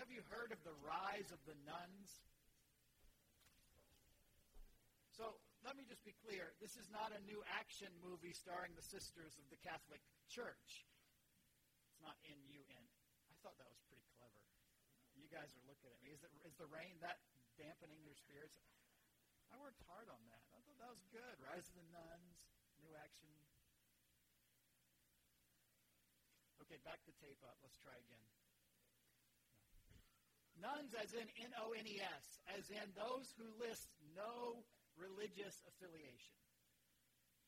have you heard of the rise of the nuns? So let me just be clear. This is not a new action movie starring the sisters of the Catholic Church. It's not N-U-N. I thought that was pretty clever. You guys are looking at me. Is the rain that dampening your spirits? I worked hard on that. I thought that was good. Rise of the Nuns, new action. Okay, back the tape up. Let's try again. Nuns as in N-O-N-E-S, as in those who list no religious affiliation.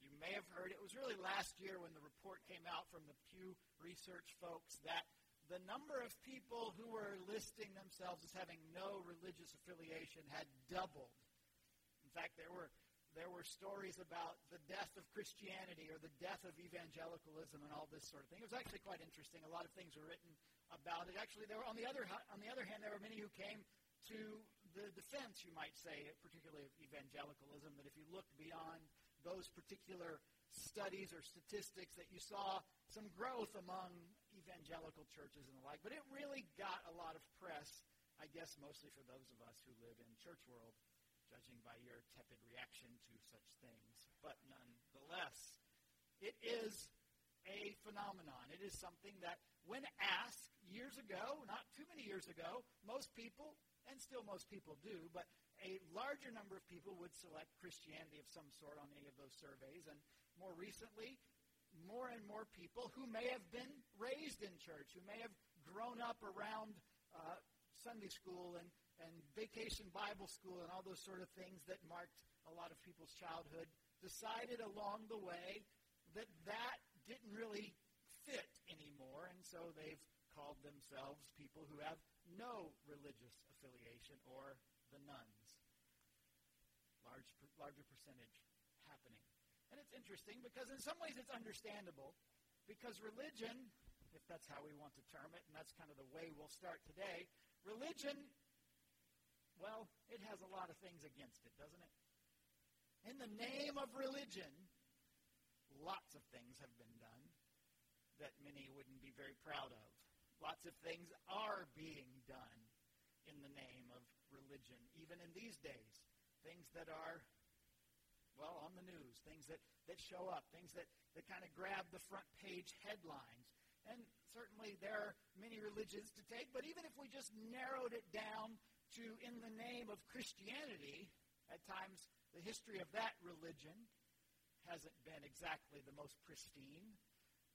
You may have heard, it was really last year when the report came out from the Pew Research folks that the number of people who were listing themselves as having no religious affiliation had doubled. In fact, there were stories about the death of Christianity or the death of evangelicalism and all this sort of thing. It was actually quite interesting. A lot of things were written about it. Actually, there were on the other hand, there were many who came to the defense, you might say, particularly of evangelicalism, that if you look beyond those particular studies or statistics, that you saw some growth among evangelical churches and the like. But it really got a lot of press, I guess, mostly for those of us who live in church world, judging by your tepid reaction to such things. But nonetheless, it is a phenomenon. It is something that, when asked years ago, not too many years ago, most people, and still most people do, but a larger number of people would select Christianity of some sort on any of those surveys. And more recently, more and more people who may have been raised in church, who may have grown up around Sunday school and vacation Bible school and all those sort of things that marked a lot of people's childhood, decided along the way that that didn't really fit anymore, and so they've called themselves people who have no religious affiliation, or the nuns. Larger percentage happening. And it's interesting because in some ways it's understandable, because religion, if that's how we want to term it, and that's kind of the way we'll start today, religion, well, it has a lot of things against it, doesn't it? In the name of religion, lots of things have been done that many wouldn't be very proud of. Lots of things are being done in the name of religion, even in these days. Things that are, well, on the news, things that show up, things that kind of grab the front page headlines. And certainly there are many religions to take, but even if we just narrowed it down to in the name of Christianity, at times the history of that religion hasn't been exactly the most pristine.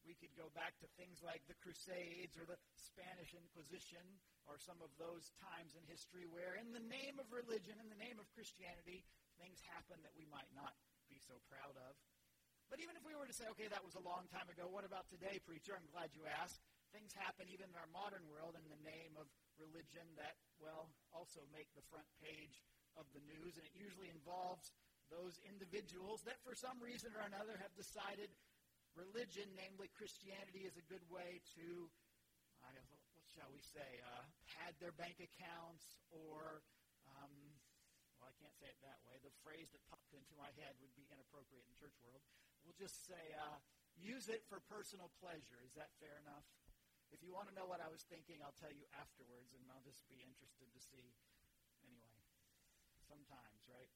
We could go back to things like the Crusades or the Spanish Inquisition or some of those times in history where in the name of religion, in the name of Christianity, things happen that we might not be so proud of. But even if we were to say, okay, that was a long time ago, what about today, preacher? I'm glad you asked. Things happen even in our modern world in the name of religion that, well, also make the front page of the news, and it usually involves those individuals that for some reason or another have decided religion, namely Christianity, is a good way to, pad their bank accounts or, I can't say it that way. The phrase that popped into my head would be inappropriate in church world. We'll just say, use it for personal pleasure. Is that fair enough? If you want to know what I was thinking, I'll tell you afterwards, and I'll just be interested to see. Anyway, sometimes, right?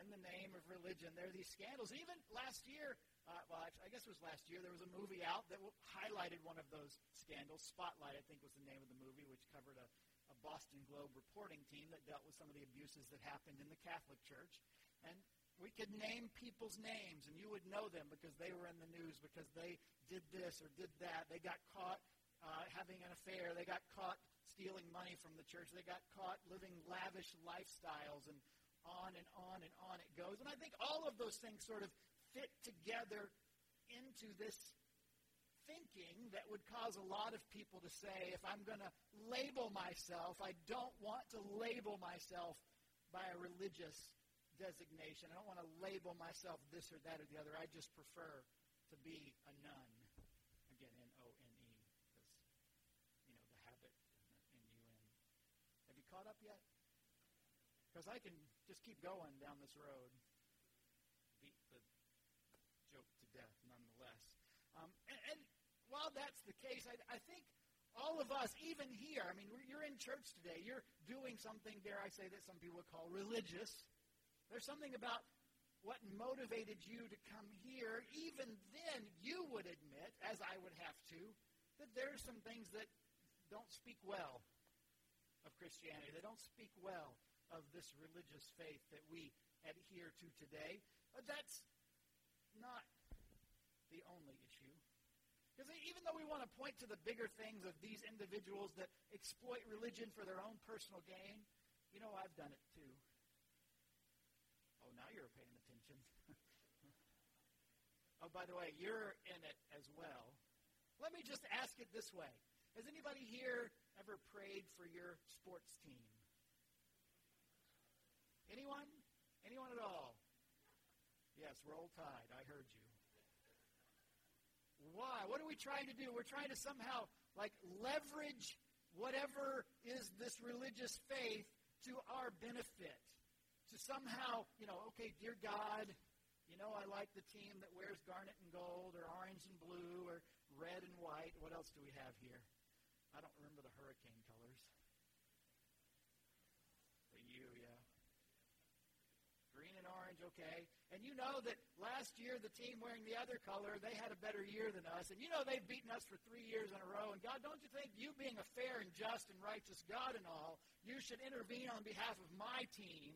In the name of religion, there are these scandals. Even last year, there was a movie out that highlighted one of those scandals. Spotlight, I think, was the name of the movie, which covered a Boston Globe reporting team that dealt with some of the abuses that happened in the Catholic Church. And we could name people's names, and you would know them because they were in the news, because they did this or did that. They got caught having an affair. They got caught stealing money from the church. They got caught living lavish lifestyles, and on and on and on it goes. And I think all of those things sort of fit together into this thinking that would cause a lot of people to say, if I'm going to label myself, I don't want to label myself by a religious designation. I don't want to label myself this or that or the other. I just prefer to be a nun. Again, N-O-N-E, because, the habit, N-U-N. Have you caught up yet? Because I can just keep going down this road. Beat the joke to death, nonetheless. And while that's the case, I think All of us, even here, I mean, you're in church today. You're doing something, dare I say, that some people would call religious. There's something about what motivated you to come here. Even then, you would admit, as I would have to, that there's some things that don't speak well of Christianity. They don't speak well of this religious faith that we adhere to today. But that's not the only issue. Because even though we want to point to the bigger things of these individuals that exploit religion for their own personal gain, you know, I've done it too. Oh, now you're paying attention. Oh, by the way, you're in it as well. Let me just ask it this way. Has anybody here ever prayed for your sports team? Anyone? Anyone at all? Yes, roll tide. I heard you. Why? What are we trying to do? We're trying to somehow, like, leverage whatever is this religious faith to our benefit. To somehow, you know, okay, dear God, you know, I like the team that wears garnet and gold or orange and blue or red and white. What else do we have here? I don't remember the hurricane colors. But you, yeah. Green and orange, okay. And you know that last year the team wearing the other color, they had a better year than us. And you know they've beaten us for 3 years in a row. And God, don't you think you being a fair and just and righteous God and all, you should intervene on behalf of my team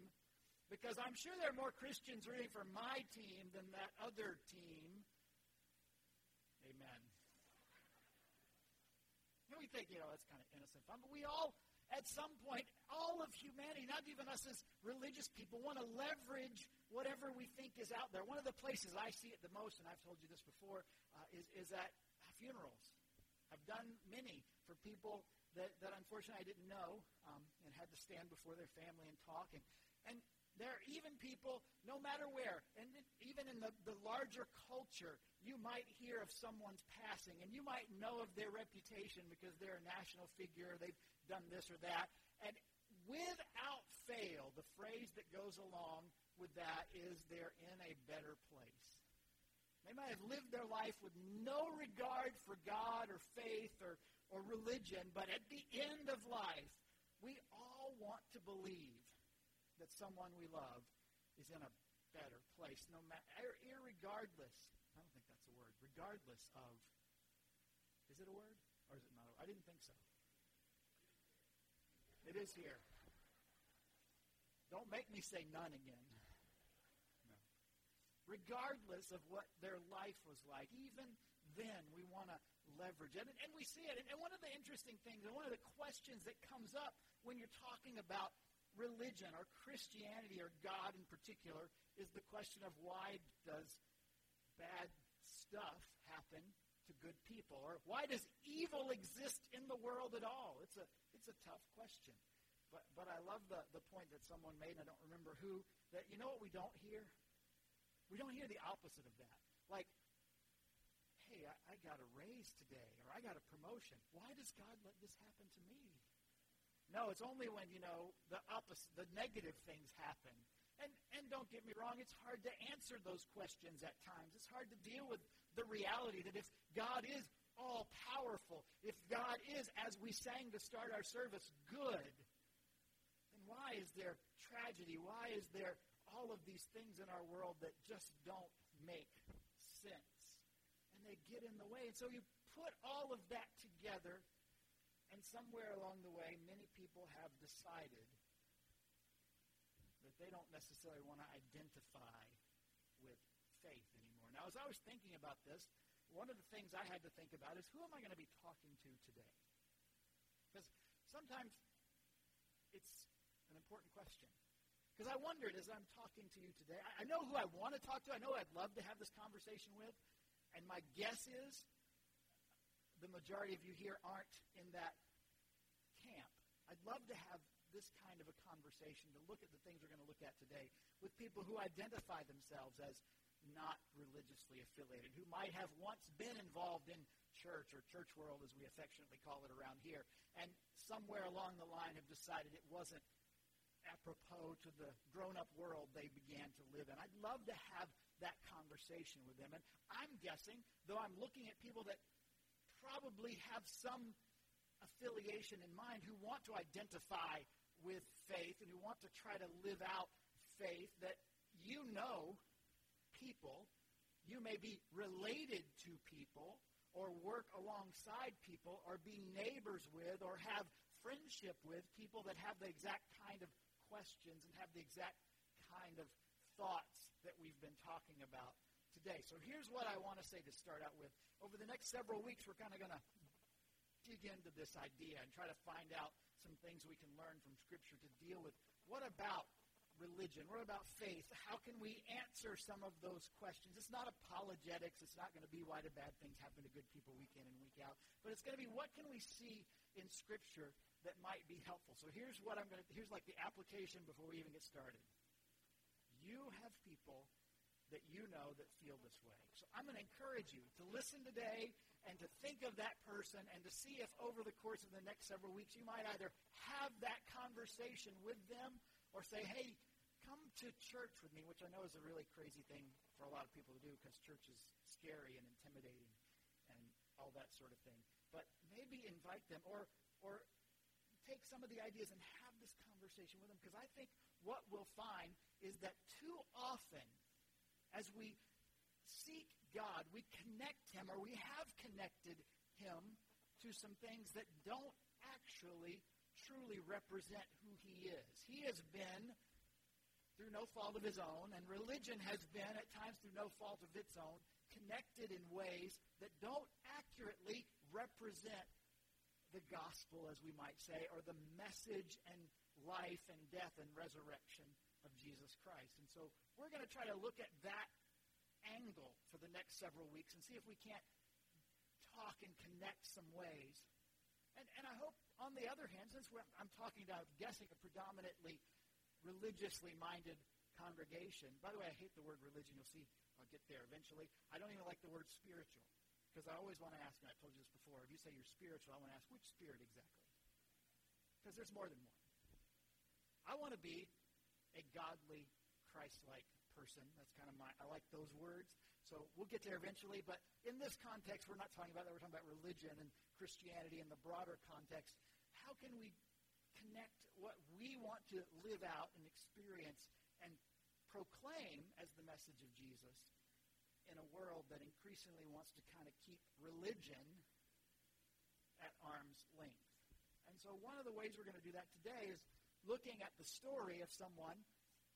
because I'm sure there are more Christians rooting for my team than that other team. Amen. You know, we think, you know, that's kind of innocent fun, but we all, at some point, all of humanity, not even us as religious people, want to leverage whatever we think is out there. One of the places I see it the most, and I've told you this before, is at funerals. I've done many for people that unfortunately I didn't know and had to stand before their family and talk. And there are even people, no matter where, and even in the larger culture, you might hear of someone's passing, and you might know of their reputation because they're a national figure, they've done this or that. And without fail, the phrase that goes along with that is they're in a better place. They might have lived their life with no regard for God or faith or religion, but at the end of life, we all want to believe that someone we love is in a better place, no matter, irregardless. I don't think that's a word. Regardless of, is it a word or is it not a word? I didn't think so. It is here. Don't make me say none again. No. Regardless of what their life was like, even then we want to leverage it. And we see it. And one of the interesting things, and one of the questions that comes up when you're talking about religion or Christianity or God in particular is the question of why does bad stuff happen to good people, or why does evil exist in the world at all? It's a tough question, but I love the point that someone made, and I don't remember who, that you know what we don't hear? We don't hear the opposite of that. Like, hey, I got a raise today, or I got a promotion. Why does God let this happen to me? No, it's only when, you know, the opposite, the negative things happen. And don't get me wrong, it's hard to answer those questions at times. It's hard to deal with the reality that if God is all-powerful, if God is, as we sang to start our service, good, then why is there tragedy? Why is there all of these things in our world that just don't make sense? And they get in the way. And so you put all of that together, and somewhere along the way, many people have decided that they don't necessarily want to identify with faith anymore. Now, as I was thinking about this, one of the things I had to think about is, who am I going to be talking to today? Because sometimes it's an important question. Because I wondered as I'm talking to you today, I know who I want to talk to, I know who I'd love to have this conversation with, and my guess is the majority of you here aren't in that camp. I'd love to have this kind of a conversation, to look at the things we're going to look at today with people who identify themselves as not religiously affiliated, who might have once been involved in church or church world, as we affectionately call it around here, and somewhere along the line have decided it wasn't apropos to the grown-up world they began to live in. I'd love to have that conversation with them. And I'm guessing, though I'm looking at people that probably have some affiliation in mind who want to identify with faith and who want to try to live out faith, that you know people, you may be related to people or work alongside people or be neighbors with or have friendship with people that have the exact kind of questions and have the exact kind of thoughts that we've been talking about today. So here's what I want to say to start out with. Over the next several weeks, we're kind of going to dig into this idea and try to find out some things we can learn from Scripture to deal with. What about religion? What about faith? How can we answer some of those questions? It's not apologetics. It's not going to be why do bad things happen to good people week in and week out. But it's going to be what can we see in Scripture that might be helpful. So here's what I'm going to, here's like the application before we even get started. You have people that you know that feel this way. So I'm going to encourage you to listen today and to think of that person and to see if over the course of the next several weeks you might either have that conversation with them or say, hey, come to church with me, which I know is a really crazy thing for a lot of people to do because church is scary and intimidating and all that sort of thing. But maybe invite them or take some of the ideas and have this conversation with them, because I think what we'll find is that too often as we seek God, we connect Him, or we have connected Him to some things that don't actually truly represent who He is. He has been, through no fault of His own, and religion has been, at times through no fault of its own, connected in ways that don't accurately represent the gospel, as we might say, or the message and life and death and resurrection of Jesus Christ. And so we're going to try to look at that angle for the next several weeks and see if we can't talk and connect some ways. And I hope, on the other hand, since I'm talking about, I'm guessing, a predominantly religiously minded congregation. By the way, I hate the word religion. You'll see, I'll get there eventually. I don't even like the word spiritual, because I always want to ask, and I told you this before, if you say you're spiritual, I want to ask, which spirit exactly? Because there's more than one. I want to be a godly, Christ-like person. That's kind of my, I like those words. So we'll get there eventually, but in this context, we're not talking about that. We're talking about religion and Christianity in the broader context. How can we connect what we want to live out and experience and proclaim as the message of Jesus in a world that increasingly wants to kind of keep religion at arm's length? And so one of the ways we're going to do that today is looking at the story of someone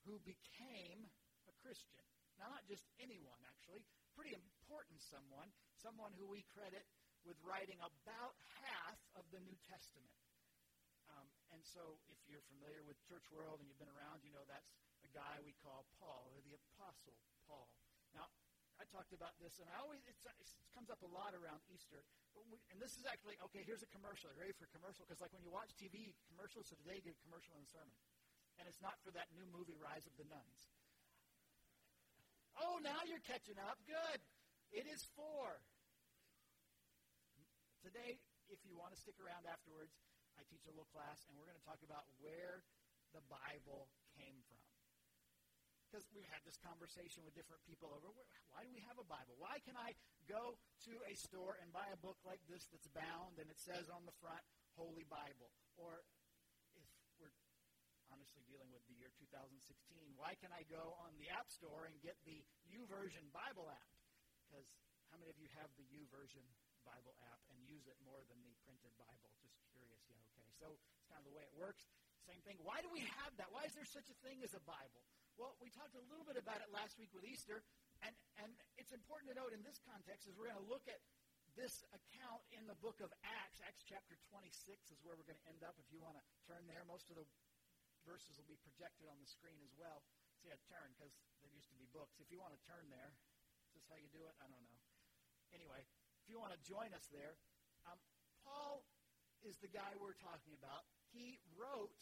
who became a Christian. Now, not just anyone, actually. Pretty important someone. Someone who we credit with writing about half of the New Testament. And so if you're familiar with church world and you've been around, you know that's a guy we call Paul, or the Apostle Paul. Now, I talked about this, and I always, it comes up a lot around Easter. But and this is actually, okay, here's a commercial. Are you ready for a commercial? Because like when you watch TV, commercials, so today you did a commercial and a sermon. And it's not for that new movie, Rise of the Nuns. Oh, now you're catching up. Good. It is for. Today, if you want to stick around afterwards, I teach a little class, and we're going to talk about where the Bible came from. Because we've had this conversation with different people over, why do we have a Bible? Why can I go to a store and buy a book like this that's bound and it says on the front, Holy Bible? Or if we're honestly dealing with the year 2016, why can I go on the App Store and get the YouVersion Bible app? Because how many of you have the YouVersion Bible app and use it more than the printed Bible? Just curious, yeah, okay. So it's kind of the way it works. Same thing. Why do we have that? Why is there such a thing as a Bible? Well, we talked a little bit about it last week with Easter, and it's important to note in this context is we're going to look at this account in the book of Acts. Acts chapter 26 is where we're going to end up if you want to turn there. Most of the verses will be projected on the screen as well. So yeah, turn, because there used to be books. If you want to turn there, is this how you do it? I don't know. Anyway, if you want to join us there, Paul is the guy we're talking about. He wrote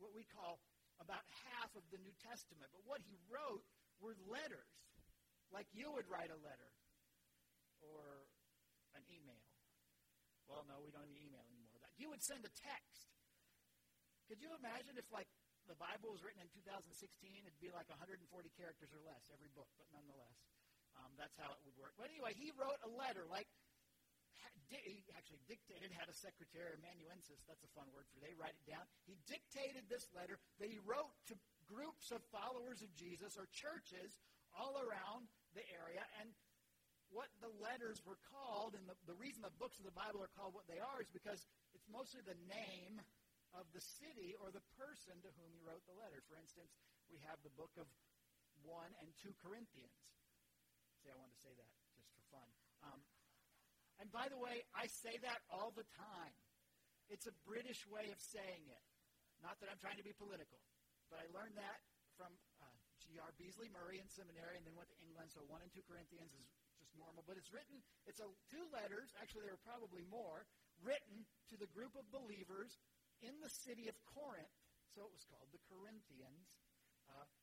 what we call about half of the New Testament. But what he wrote were letters, like you would write a letter or an email. Well, no, we don't need email anymore. You would send a text. Could you imagine if, like, the Bible was written in 2016? It'd be like 140 characters or less, every book, but nonetheless. That's how it would work. But anyway, he wrote a letter, like actually dictated, had a secretary, amanuensis, that's a fun word for today, write it down. He dictated this letter that he wrote to groups of followers of Jesus or churches all around the area. And what the letters were called, and the reason the books of the Bible are called what they are, is because it's mostly the name of the city or the person to whom he wrote the letter. For instance, we have the book of 1 and 2 Corinthians. See, I wanted to say that just for fun. And by the way, I say that all the time. It's a British way of saying it. Not that I'm trying to be political, but I learned that from G.R. Beasley Murray in seminary and then went to England, so 1 and 2 Corinthians is just normal. But it's written, it's two letters, actually there were probably more, written to the group of believers in the city of Corinth, so it was called the Corinthians.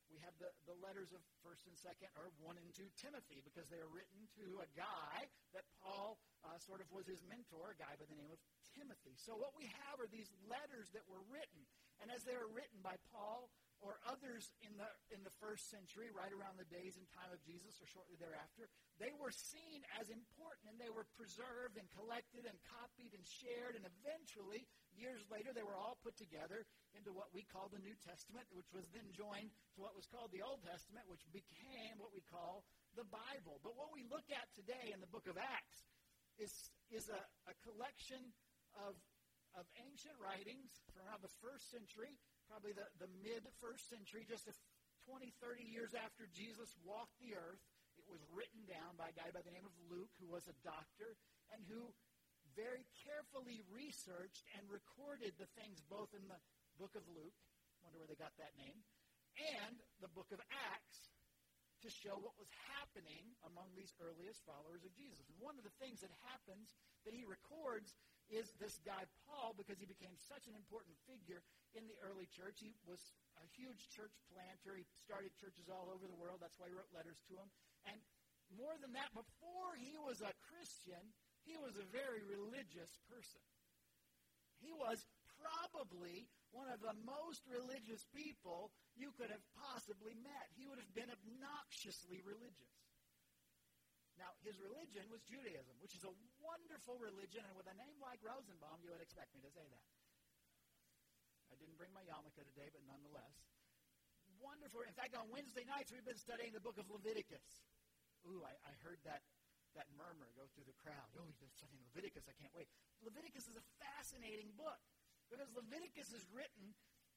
We have the letters of 1st and 2nd, or 1 and 2 Timothy, because they are written to a guy that Paul sort of was his mentor, a guy by the name of Timothy. So what we have are these letters that were written. And as they were written by Paul or others in the first century, right around the days and time of Jesus or shortly thereafter, they were seen as important, and they were preserved and collected and copied and shared, and eventually, years later, they were all put together into what we call the New Testament, which was then joined to what was called the Old Testament, which became what we call the Bible. But what we look at today in the book of Acts is a collection of ancient writings from around the first century, probably the mid-first century, just 20, 30 years after Jesus walked the earth. It was written down by a guy by the name of Luke, who was a doctor, and who very carefully researched and recorded the things both in the book of Luke, wonder where they got that name, and the book of Acts, to show what was happening among these earliest followers of Jesus. And one of the things that happens that he records is this guy Paul, because he became such an important figure in the early church. He was a huge church planter. He started churches all over the world. That's why he wrote letters to them. And more than that, before he was a Christian, he was a very religious person. He was probably one of the most religious people you could have possibly met. He would have been obnoxiously religious. Now, his religion was Judaism, which is a wonderful religion, and with a name like Rosenbaum, you would expect me to say that. I didn't bring my yarmulke today, but nonetheless. Wonderful. In fact, on Wednesday nights, we've been studying the book of Leviticus. Ooh, I heard that murmur go through the crowd. Oh, he's been studying Leviticus. I can't wait. Leviticus is a fascinating book. Because Leviticus is written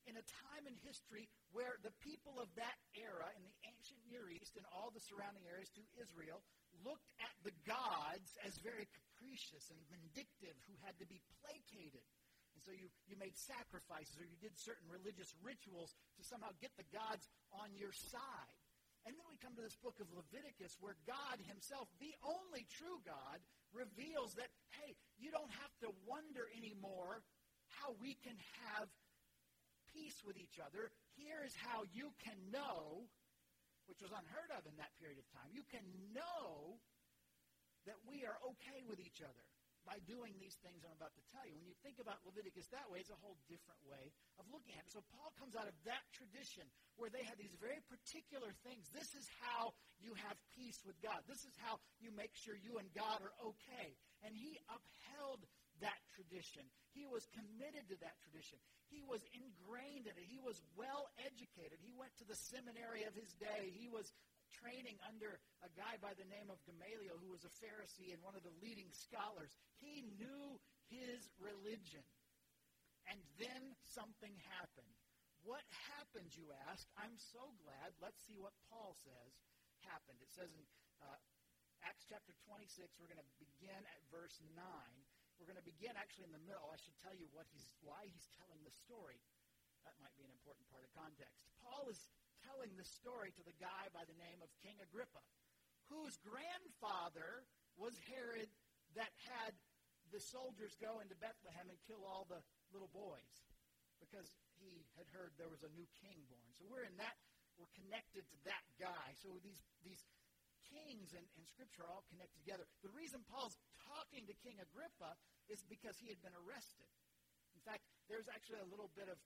in a time in history where the people of that era in the ancient Near East and all the surrounding areas to Israel looked at the gods as very capricious and vindictive who had to be placated. And so you made sacrifices, or you did certain religious rituals to somehow get the gods on your side. And then we come to this book of Leviticus where God himself, the only true God, reveals that, hey, you don't have to wonder anymore how we can have peace with each other. Here is how you can know, which was unheard of in that period of time, you can know that we are okay with each other by doing these things I'm about to tell you. When you think about Leviticus that way, it's a whole different way of looking at it. So Paul comes out of that tradition where they had these very particular things. This is how you have peace with God. This is how you make sure you and God are okay. And he upheld that tradition. He was committed to that tradition. He was ingrained in it. He was well educated. He went to the seminary of his day. He was training under a guy by the name of Gamaliel, who was a Pharisee and one of the leading scholars. He knew his religion. And then something happened. What happened, you ask? I'm so glad. Let's see what Paul says happened. It says in Acts chapter 26, we're going to begin at verse 9. We're going to begin actually in the middle. I should tell you why he's telling the story. That might be an important part of context. Paul is telling the story to the guy by the name of King Agrippa, whose grandfather was Herod that had the soldiers go into Bethlehem and kill all the little boys because he had heard there was a new king born. So we're connected to that guy. So these kings and Scripture are all connected together. The reason Paul's talking to King Agrippa is because he had been arrested. In fact, there's actually a little bit of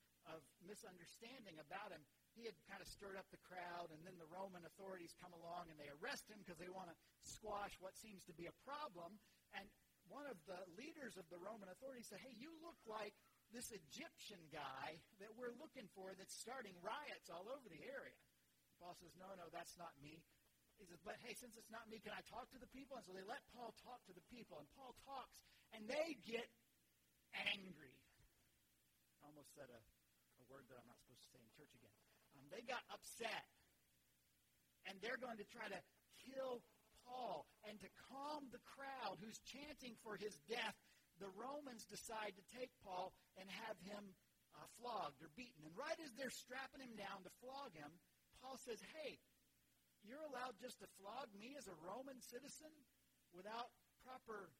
misunderstanding about him. He had kind of stirred up the crowd, and then the Roman authorities come along and they arrest him because they want to squash what seems to be a problem. And one of the leaders of the Roman authorities said, hey, you look like this Egyptian guy that we're looking for that's starting riots all over the area. Paul says, no, that's not me. He says, but hey, since it's not me, can I talk to the people? And so they let Paul talk to the people, and Paul talks, and they get angry. I almost said a word that I'm not supposed to say in church again. They got upset, and they're going to try to kill Paul. And to calm the crowd who's chanting for his death, the Romans decide to take Paul and have him flogged or beaten. And right as they're strapping him down to flog him, Paul says, hey, you're allowed just to flog me as a Roman citizen without proper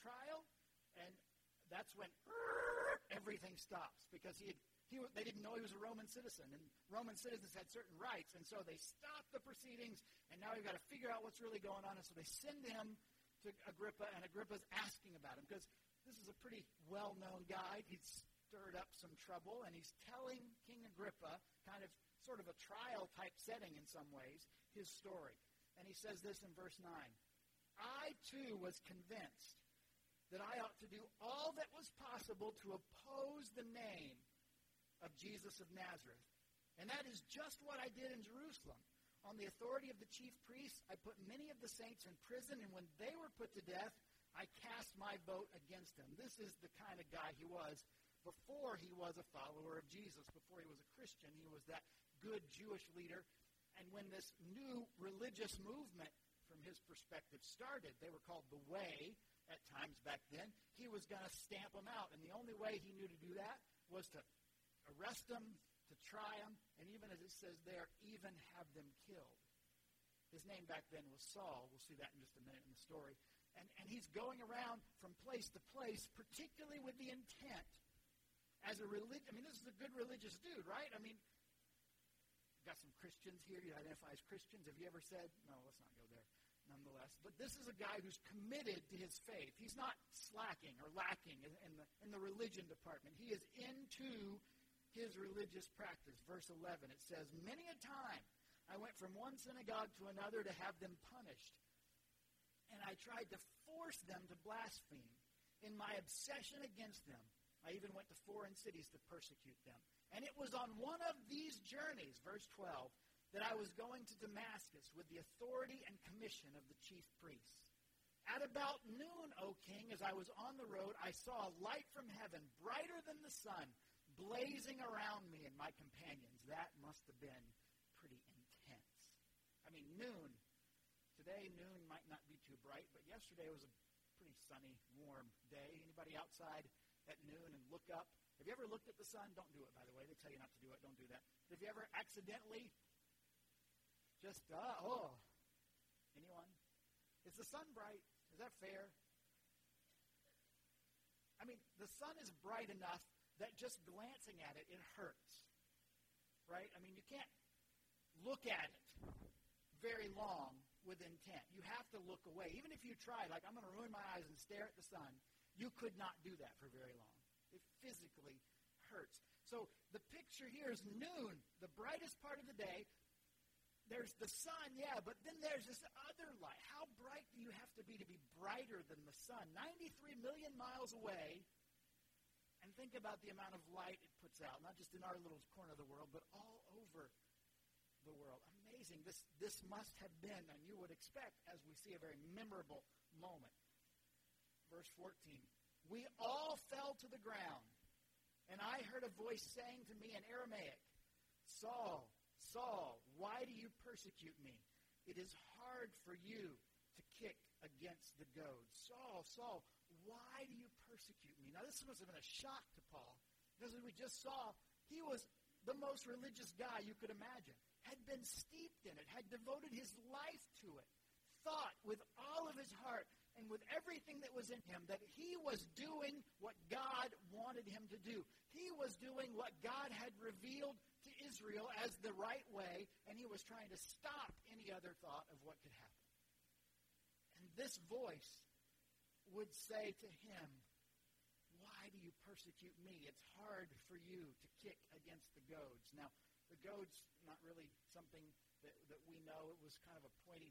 trial? And that's when everything stops, because they didn't know he was a Roman citizen, and Roman citizens had certain rights. And so they stopped the proceedings, and now we've got to figure out what's really going on. And so they send him to Agrippa, and Agrippa's asking about him, because this is a pretty well-known guy. He's stirred up some trouble, and he's telling King Agrippa, kind of sort of a trial-type setting in some ways, his story. And he says this in verse 9, I too was convinced that I ought to do all that was possible to oppose the name of Jesus of Nazareth. And that is just what I did in Jerusalem. On the authority of the chief priests, I put many of the saints in prison, and when they were put to death, I cast my vote against them. This is the kind of guy he was. Before he was a follower of Jesus, before he was a Christian, he was that good Jewish leader. And when this new religious movement, from his perspective, started, they were called The Way at times back then, he was going to stamp them out. And the only way he knew to do that was to arrest them, to try them, and even as it says there, even have them killed. His name back then was Saul. We'll see that in just a minute in the story. And he's going around from place to place, particularly with the intent as a religion. I mean, this is a good religious dude, right? I mean, we've got some Christians here. You identify as Christians. Have you ever said, no, let's not go there, nonetheless. But this is a guy who's committed to his faith. He's not slacking or lacking in the religion department. He is into his religious practice. Verse 11, it says, many a time I went from one synagogue to another to have them punished, and I tried to force them to blaspheme. In my obsession against them, I even went to foreign cities to persecute them. And it was on one of these journeys, verse 12, that I was going to Damascus with the authority and commission of the chief priests. At about noon, O king, as I was on the road, I saw a light from heaven, brighter than the sun, blazing around me and my companions. That must have been pretty intense. I mean, noon. Today, noon might not be too bright, but yesterday was a pretty sunny, warm day. Anybody outside at noon and look up? Have you ever looked at the sun? Don't do it, by the way. They tell you not to do it. Don't do that. But have you ever accidentally just, anyone? Is the sun bright? Is that fair? I mean, the sun is bright enough that just glancing at it hurts, right? I mean, you can't look at it very long with intent. You have to look away. Even if you tried, like, I'm going to ruin my eyes and stare at the sun, you could not do that for very long. It physically hurts. So the picture here is noon, the brightest part of the day. There's the sun, yeah, but then there's this other light. How bright do you have to be brighter than the sun? 93 million miles away. And think about the amount of light it puts out, not just in our little corner of the world, but all over the world. Amazing. This must have been, and you would expect, as we see, a very memorable moment. Verse 14, we all fell to the ground, and I heard a voice saying to me in Aramaic, Saul, Saul, why do you persecute me? It is hard for you to kick against the goad. Saul, Saul, why do you persecute me? Now, this must have been a shock to Paul, because as we just saw, he was the most religious guy you could imagine, had been steeped in it, had devoted his life to it, thought with all of his heart and with everything that was in him that he was doing what God wanted him to do. He was doing what God had revealed to Israel as the right way, and he was trying to stop any other thought of what could happen. And this voice would say to him, why do you persecute me? It's hard for you to kick against the goads. Now, the goads, not really something that we know. It was kind of a pointy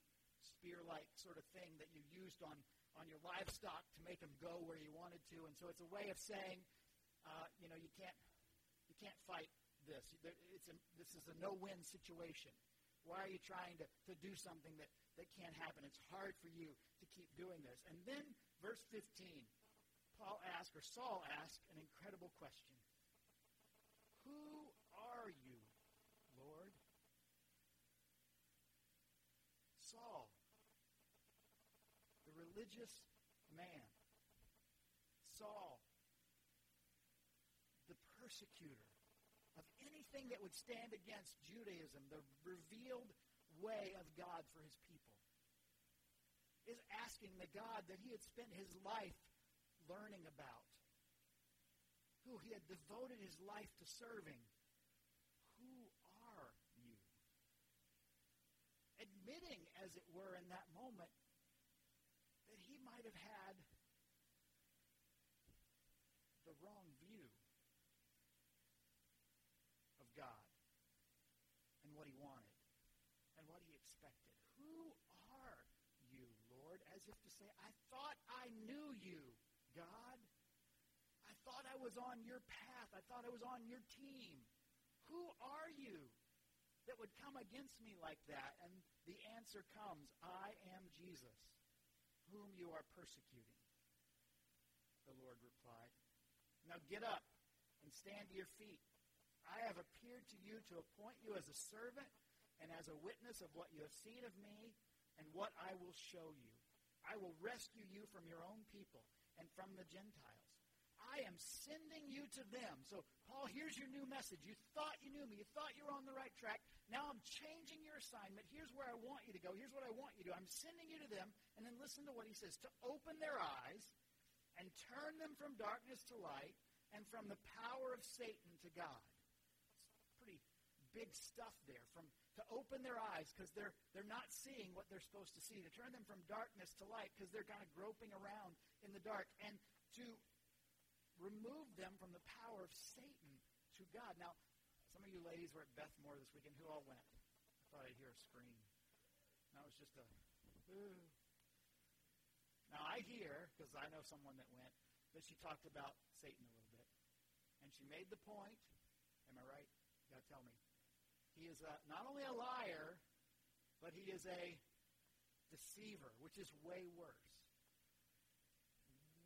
spear-like sort of thing that you used on on your livestock to make them go where you wanted to. And so it's a way of saying, you can't fight this. This is a no-win situation. Why are you trying to do something that can't happen? It's hard for you to keep doing this. And then verse 15, Saul asked an incredible question. Who are you, Lord? Saul, the religious man. Saul, the persecutor of anything that would stand against Judaism, the revealed way of God for his people, is asking the God that he had spent his life learning about, who he had devoted his life to serving, who are you? Admitting, as it were, in that moment, that he might have had the wrong view of God and what he wanted and what he expected. Who are you, Lord? As if to say, I thought I knew you, God. I thought I was on your path. I thought I was on your team. Who are you that would come against me like that? And the answer comes, I am Jesus, whom you are persecuting. The Lord replied, now get up and stand to your feet. I have appeared to you to appoint you as a servant and as a witness of what you have seen of me and what I will show you. I will rescue you from your own people and from the Gentiles. I am sending you to them. So, Paul, here's your new message. You thought you knew me. You thought you were on the right track. Now I'm changing your assignment. Here's where I want you to go. Here's what I want you to do. I'm sending you to them. And then listen to what he says. To open their eyes and turn them from darkness to light and from the power of Satan to God. Big stuff there, to open their eyes because they're not seeing what they're supposed to see, to turn them from darkness to light because they're kind of groping around in the dark, and to remove them from the power of Satan to God. Now, some of you ladies were at Beth Moore this weekend. Who all went? I thought I'd hear a scream. That was just a, ooh. Now, I hear, because I know someone that went, that she talked about Satan a little bit, and she made the point, am I right? You got to tell me. He is not only a liar, but he is a deceiver, which is way worse,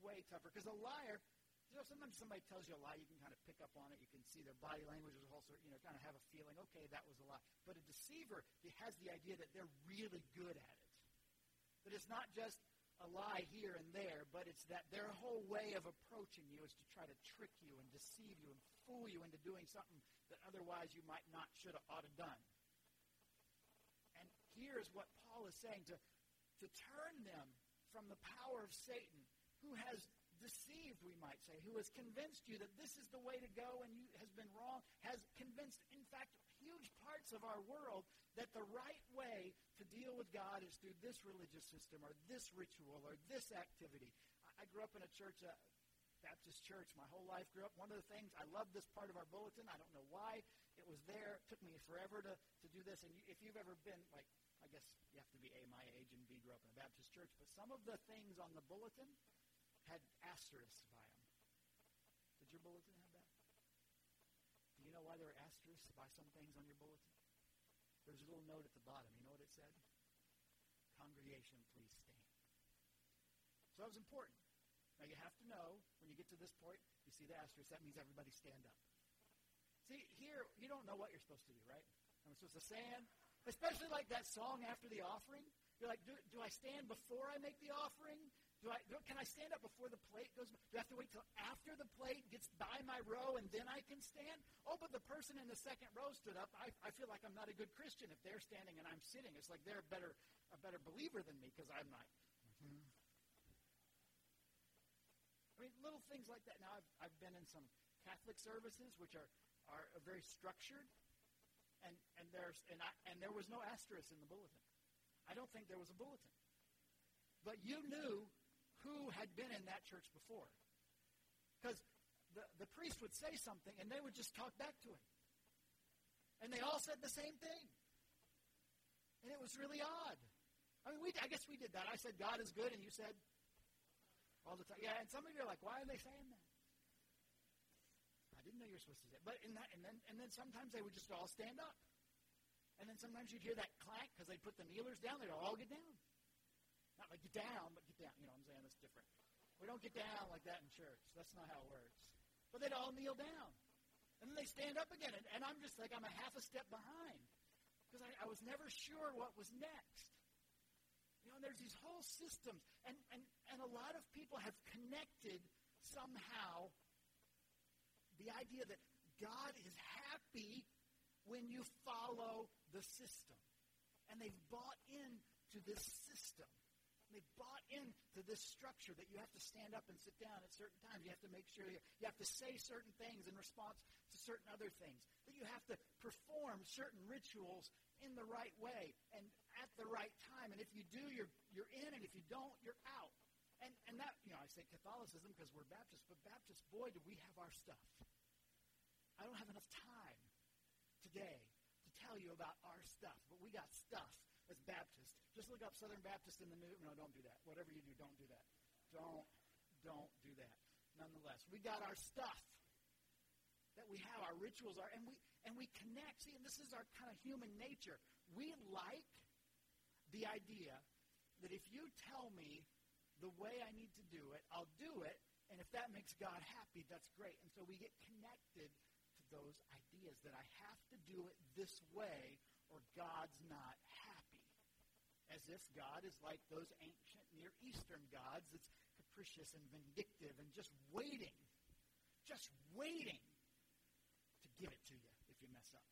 way tougher. Because a liar, sometimes somebody tells you a lie, you can kind of pick up on it. You can see their body language, there's a whole sort, kind of have a feeling, okay, that was a lie. But a deceiver, he has the idea that they're really good at it, that it's not just a lie here and there, but it's that their whole way of approaching you is to try to trick you and deceive you and fool you into doing something that otherwise you might not should have ought to done. And here is what Paul is saying, to turn them from the power of Satan, who has deceived, we might say, who has convinced you that this is the way to go and you has been wrong, has convinced, in fact, huge parts of our world that the right way to deal with God is through this religious system or this ritual or this activity. I grew up in a church, a Baptist church, my whole life grew up. One of the things, I love this part of our bulletin. I don't know why it was there. It took me forever to do this. And if you've ever been, like, I guess you have to be A, my age, and B, grew up in a Baptist church, but some of the things on the bulletin had asterisks by them. Did your bulletin have that? Do you know why there were asterisks by some things on your bulletin? There's a little note at the bottom. You know what it said? Congregation, please stand. So that was important. Now you have to know, when you get to this point, you see the asterisk, that means everybody stand up. See, here, you don't know what you're supposed to do, right? I'm supposed to stand. Especially like that song after the offering. You're like, do I stand before I make the offering? Can I stand up before the plate goes? Do I have to wait till after the plate gets by my row and then I can stand? Oh, but the person in the second row stood up. I feel like I'm not a good Christian if they're standing and I'm sitting. It's like they're a better believer than me because I'm not. Mm-hmm. I mean, little things like that. Now, I've been in some Catholic services which are very structured, and there was no asterisk in the bulletin. I don't think there was a bulletin. But you knew who had been in that church before. Because the priest would say something, and they would just talk back to him. And they all said the same thing. And it was really odd. I mean, I guess we did that. I said, God is good, and you said, all the time. Yeah, and some of you are like, why are they saying that? I didn't know you were supposed to say that. But in that, and then sometimes they would just all stand up. And then sometimes you'd hear that clack because they'd put the kneelers down. They'd all get down. Not like get down, but get down. You know what I'm saying? That's different. We don't get down like that in church. That's not how it works. But they'd all kneel down. And then they stand up again. And I'm just like, I'm a half a step behind. Because I was never sure what was next. You know, and there's these whole systems. And a lot of people have connected somehow the idea that God is happy when you follow the system. And they've bought into this system. They've bought into this structure that you have to stand up and sit down at certain times. You have to make sure you have to say certain things in response to certain other things. That you have to perform certain rituals in the right way and at the right time. And if you do, you're in, and if you don't, you're out. And that, you know, I say Catholicism because we're Baptists, but Baptists, boy, do we have our stuff. I don't have enough time today to tell you about our stuff, but we got stuff as Baptists. Just look up Southern Baptist in the New. No, don't do that. Whatever you do, don't do that. Don't do that. Nonetheless, we got our stuff that we have, our rituals are, and we connect. See, and this is our kind of human nature. We like the idea that if you tell me the way I need to do it, I'll do it, and if that makes God happy, that's great. And so we get connected to those ideas that I have to do it this way or God's not happy, as if God is like those ancient Near Eastern gods that's capricious and vindictive and just waiting to give it to you if you mess up.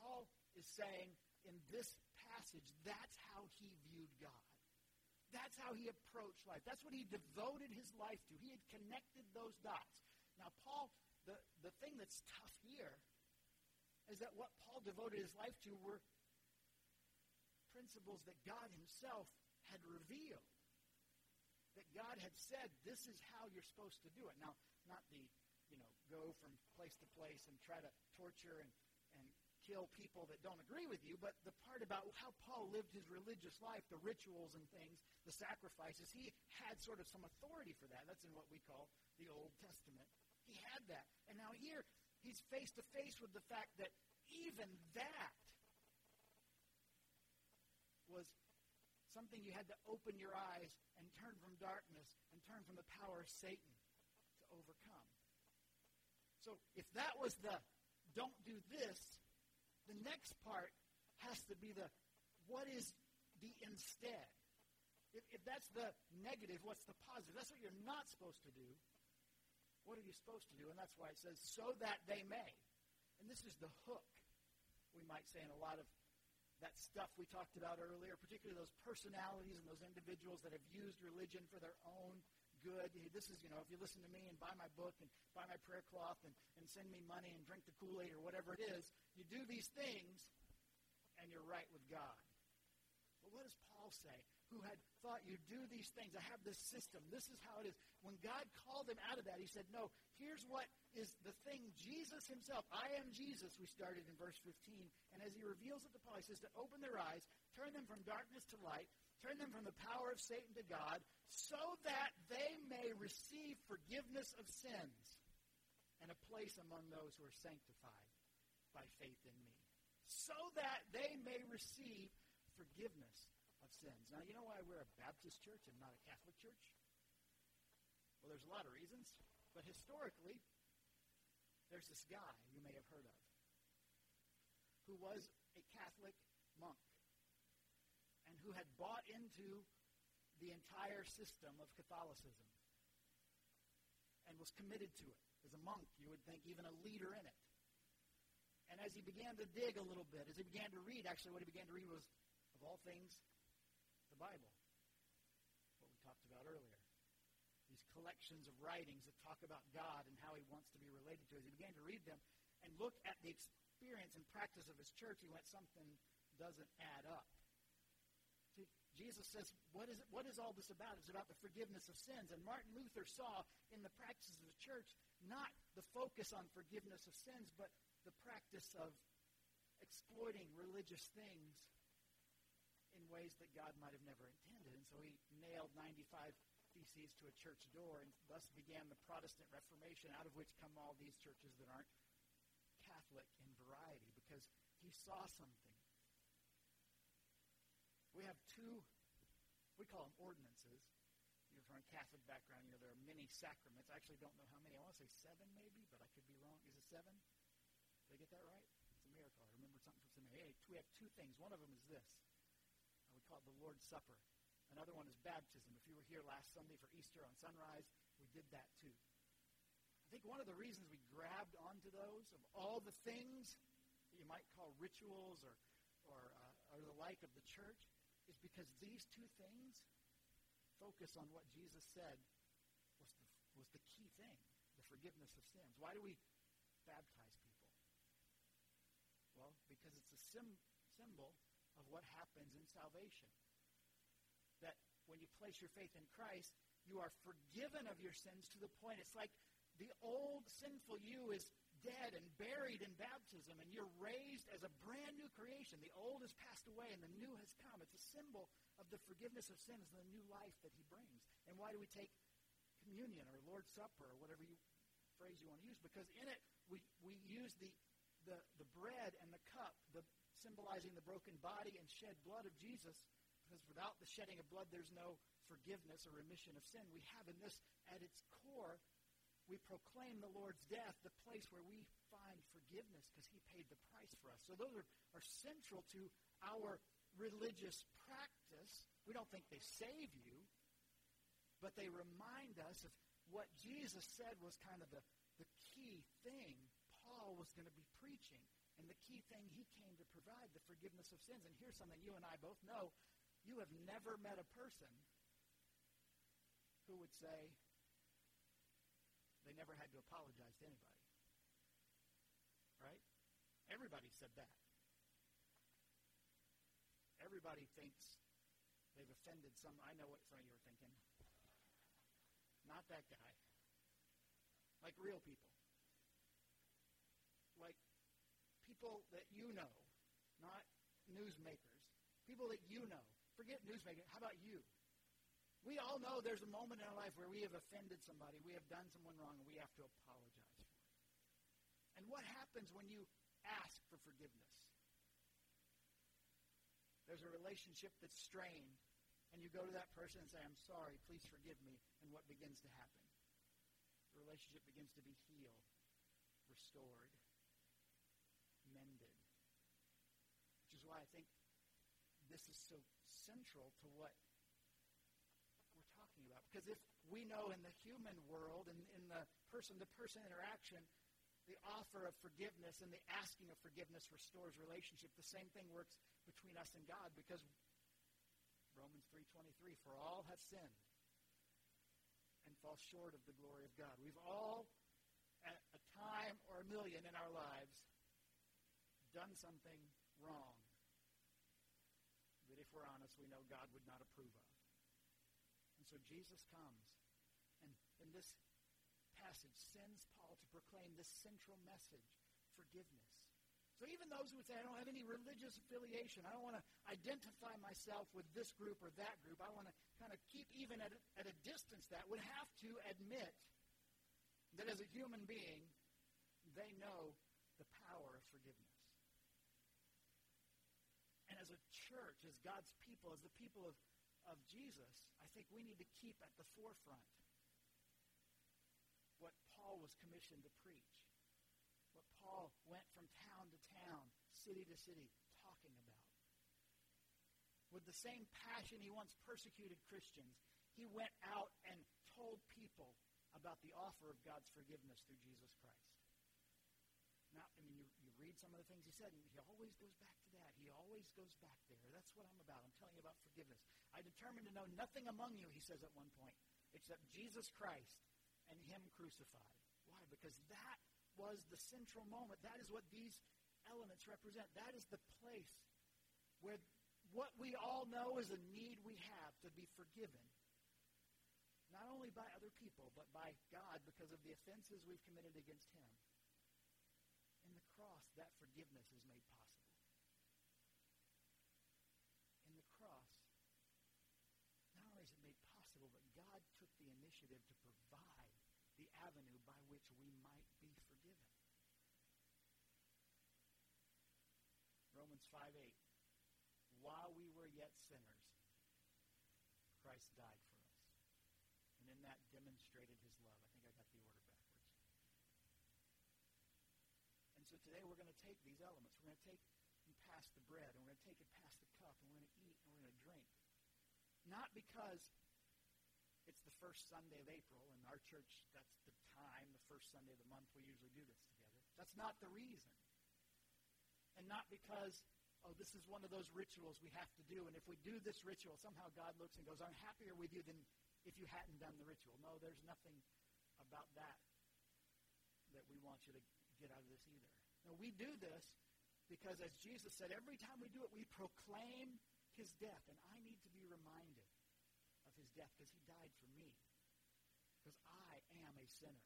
Paul is saying in this passage, that's how he viewed God. That's how he approached life. That's what he devoted his life to. He had connected those dots. Now, Paul, the thing that's tough here is that what Paul devoted his life to were principles that God himself had revealed, that God had said, this is how you're supposed to do it. Now, not the, you know, go from place to place and try to torture and kill people that don't agree with you, but the part about how Paul lived his religious life, the rituals and things, the sacrifices, he had sort of some authority for that. That's in what we call the Old Testament. He had that. And now here, he's face-to-face with the fact that even that was something you had to open your eyes and turn from darkness and turn from the power of Satan to overcome. So if that was the don't do this, the next part has to be the what is the instead. If that's the negative, what's the positive? That's what you're not supposed to do. What are you supposed to do? And that's why it says, so that they may. And this is the hook, we might say, in a lot of that stuff we talked about earlier, particularly those personalities and those individuals that have used religion for their own good. This is, you know, if you listen to me and buy my book and buy my prayer cloth and send me money and drink the Kool-Aid or whatever it is, you do these things and you're right with God. But what does Paul say? Who had thought you do these things. I have this system. This is how it is. When God called him out of that, he said, no, here's what is the thing Jesus himself, I am Jesus, we started in verse 15. And as he reveals it to Paul, he says to open their eyes, turn them from darkness to light, turn them from the power of Satan to God, so that they may receive forgiveness of sins and a place among those who are sanctified by faith in me. So that they may receive forgiveness of sins. Now, you know why we're a Baptist church and not a Catholic church? Well, there's a lot of reasons, but historically, there's this guy you may have heard of who was a Catholic monk and who had bought into the entire system of Catholicism and was committed to it. As a monk, you would think even a leader in it. And as he began to dig a little bit, as he began to read, actually what he began to read was, of all things, the Bible, what we talked about earlier. These collections of writings that talk about God and how he wants to be related to us. He began to read them and look at the experience and practice of his church. He went, something doesn't add up. See, Jesus says, what is all this about? It's about the forgiveness of sins. And Martin Luther saw in the practices of the church not the focus on forgiveness of sins, but the practice of exploiting religious things in ways that God might have never intended. and so he nailed 95 theses to a church door, and thus began the Protestant Reformation, out of which come all these churches that aren't Catholic in variety, because he saw something. We have two, we call them ordinances. You're from a Catholic background, you know, there are many sacraments. I actually don't know how many. I want to say 7 maybe, but I could be wrong. Is it 7? Did I get that right? It's a miracle. I remember something from seminary. Anyway, we have two things. One of them is this. We call it the Lord's Supper. Another one is baptism. If you were here last Sunday for Easter on Sunrise, we did that too. I think one of the reasons we grabbed onto those, of all the things that you might call rituals or the like of the church, is because these two things focus on what Jesus said was the key thing, the forgiveness of sins. Why do we baptize people? Well, because it's a symbol of what happens in salvation. That when you place your faith in Christ, you are forgiven of your sins to the point it's like the old sinful you is dead and buried in baptism, and you're raised as a brand new creation. The old has passed away and the new has come. It's a symbol of the forgiveness of sins and the new life that he brings. And why do we take communion or Lord's Supper or whatever phrase you want to use? Because in it, we use the bread and the cup, symbolizing the broken body and shed blood of Jesus, because without the shedding of blood, there's no forgiveness or remission of sin. We have in this, at its core, we proclaim the Lord's death, the place where we find forgiveness, because he paid the price for us. So those are central to our religious practice. We don't think they save you, but they remind us of what Jesus said was kind of the key thing Paul was going to be preaching. And the key thing he came to provide, the forgiveness of sins. And here's something you and I both know. You have never met a person who would say they never had to apologize to anybody. Right? Everybody said that. Everybody thinks they've offended some. I know what some of you are thinking. Not that guy. Like real people. Like people that you know, not newsmakers. People that you know. Forget newsmakers. How about you? We all know there's a moment in our life where we have offended somebody, we have done someone wrong, and we have to apologize for it. And what happens when you ask for forgiveness? There's a relationship that's strained, and you go to that person and say, I'm sorry, please forgive me, and what begins to happen? The relationship begins to be healed, restored, mended. Which is why I think this is so central to what we're talking about. Because if we know in the human world, in the person-to-person interaction, the offer of forgiveness and the asking of forgiveness restores relationship, the same thing works between us and God, because Romans 3:23, for all have sinned and fall short of the glory of God. We've all, at a time or a million in our lives, done something wrong that, if we're honest, we know God would not approve of. And so Jesus comes, and in this passage sends Paul to proclaim this central message, forgiveness. So even those who would say, I don't have any religious affiliation, I don't want to identify myself with this group or that group, I want to kind of keep even at a distance, that would have to admit that as a human being, they know the power of forgiveness. And as a church, as God's people, as the people of Jesus, I think we need to keep at the forefront what Paul was commissioned to preach, what Paul went from town to town, city to city, talking about. With the same passion he once persecuted Christians, he went out and told people about the offer of God's forgiveness through Jesus Christ. Now, I mean, you read some of the things he said, and he always goes back to that. He always goes back there. That's what I'm about. I'm telling you about forgiveness. I determined to know nothing among you, he says at one point, except Jesus Christ and him crucified. Why? Because that was the central moment. That is what these elements represent. That is the place where what we all know is a need we have to be forgiven, not only by other people, but by God because of the offenses we've committed against him. In the cross, that forgiveness is made possible. In the cross, impossible, but God took the initiative to provide the avenue by which we might be forgiven. Romans 5:8. While we were yet sinners, Christ died for us. And in that demonstrated his love. I think I got the order backwards. And so today we're going to take these elements. We're going to take and pass the bread, and we're going to take it past the cup, and we're going to eat, and we're going to drink. Not because it's the first Sunday of April, and our church, that's the time, the first Sunday of the month, we usually do this together. That's not the reason. And not because, oh, this is one of those rituals we have to do, and if we do this ritual, somehow God looks and goes, I'm happier with you than if you hadn't done the ritual. No, there's nothing about that that we want you to get out of this either. No, we do this because, as Jesus said, every time we do it, we proclaim his death, and I need to be reminded of his death because he died for me, because I am a sinner.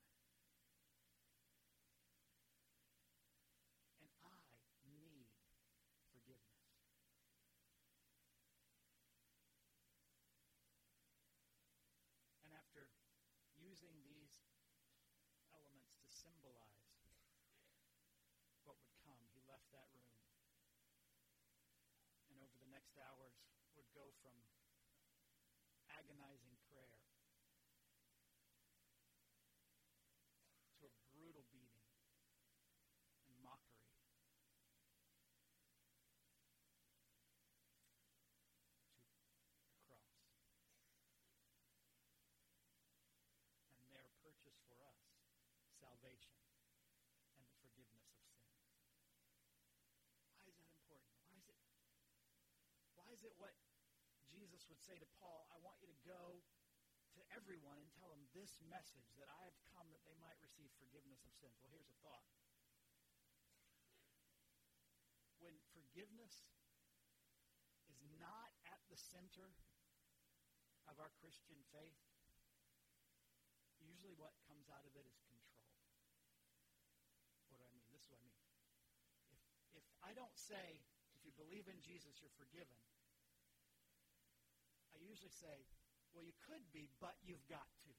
Using these elements to symbolize what would come, he left that room. And over the next hours would go from agonizing prayer to a brutal beating and mockery. For us, salvation and the forgiveness of sin. Why is that important? Why is it what Jesus would say to Paul? I want you to go to everyone and tell them this message, that I have come that they might receive forgiveness of sins. Well, here's a thought. When forgiveness is not at the center of our Christian faith, usually what comes out of it is control. What do I mean? This is what I mean. If I don't say, if you believe in Jesus, you're forgiven, I usually say, well, you could be, but you've got to.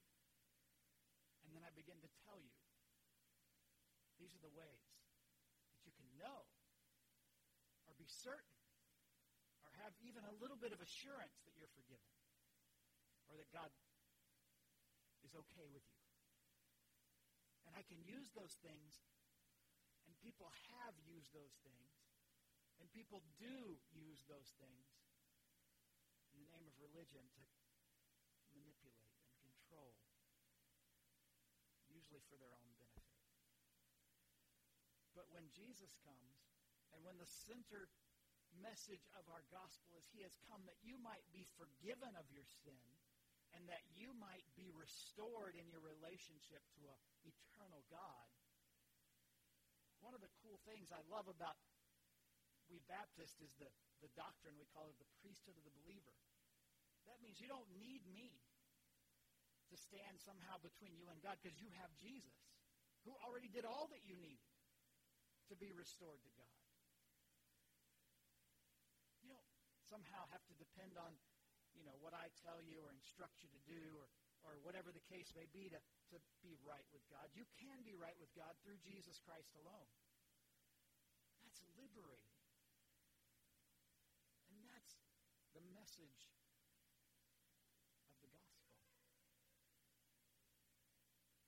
And then I begin to tell you, these are the ways that you can know or be certain or have even a little bit of assurance that you're forgiven or that God is okay with you. And I can use those things, and people have used those things, and people do use those things in the name of religion to manipulate and control, usually for their own benefit. But when Jesus comes, and when the center message of our gospel is he has come that you might be forgiven of your sin, and that you might be restored in your relationship to an eternal God. One of the cool things I love about we Baptists is the doctrine, we call it the priesthood of the believer. That means you don't need me to stand somehow between you and God because you have Jesus, who already did all that you need to be restored to God. You don't somehow have to depend on what I tell you or instruct you to do or whatever the case may be to be right with God. You can be right with God through Jesus Christ alone. That's liberating. And that's the message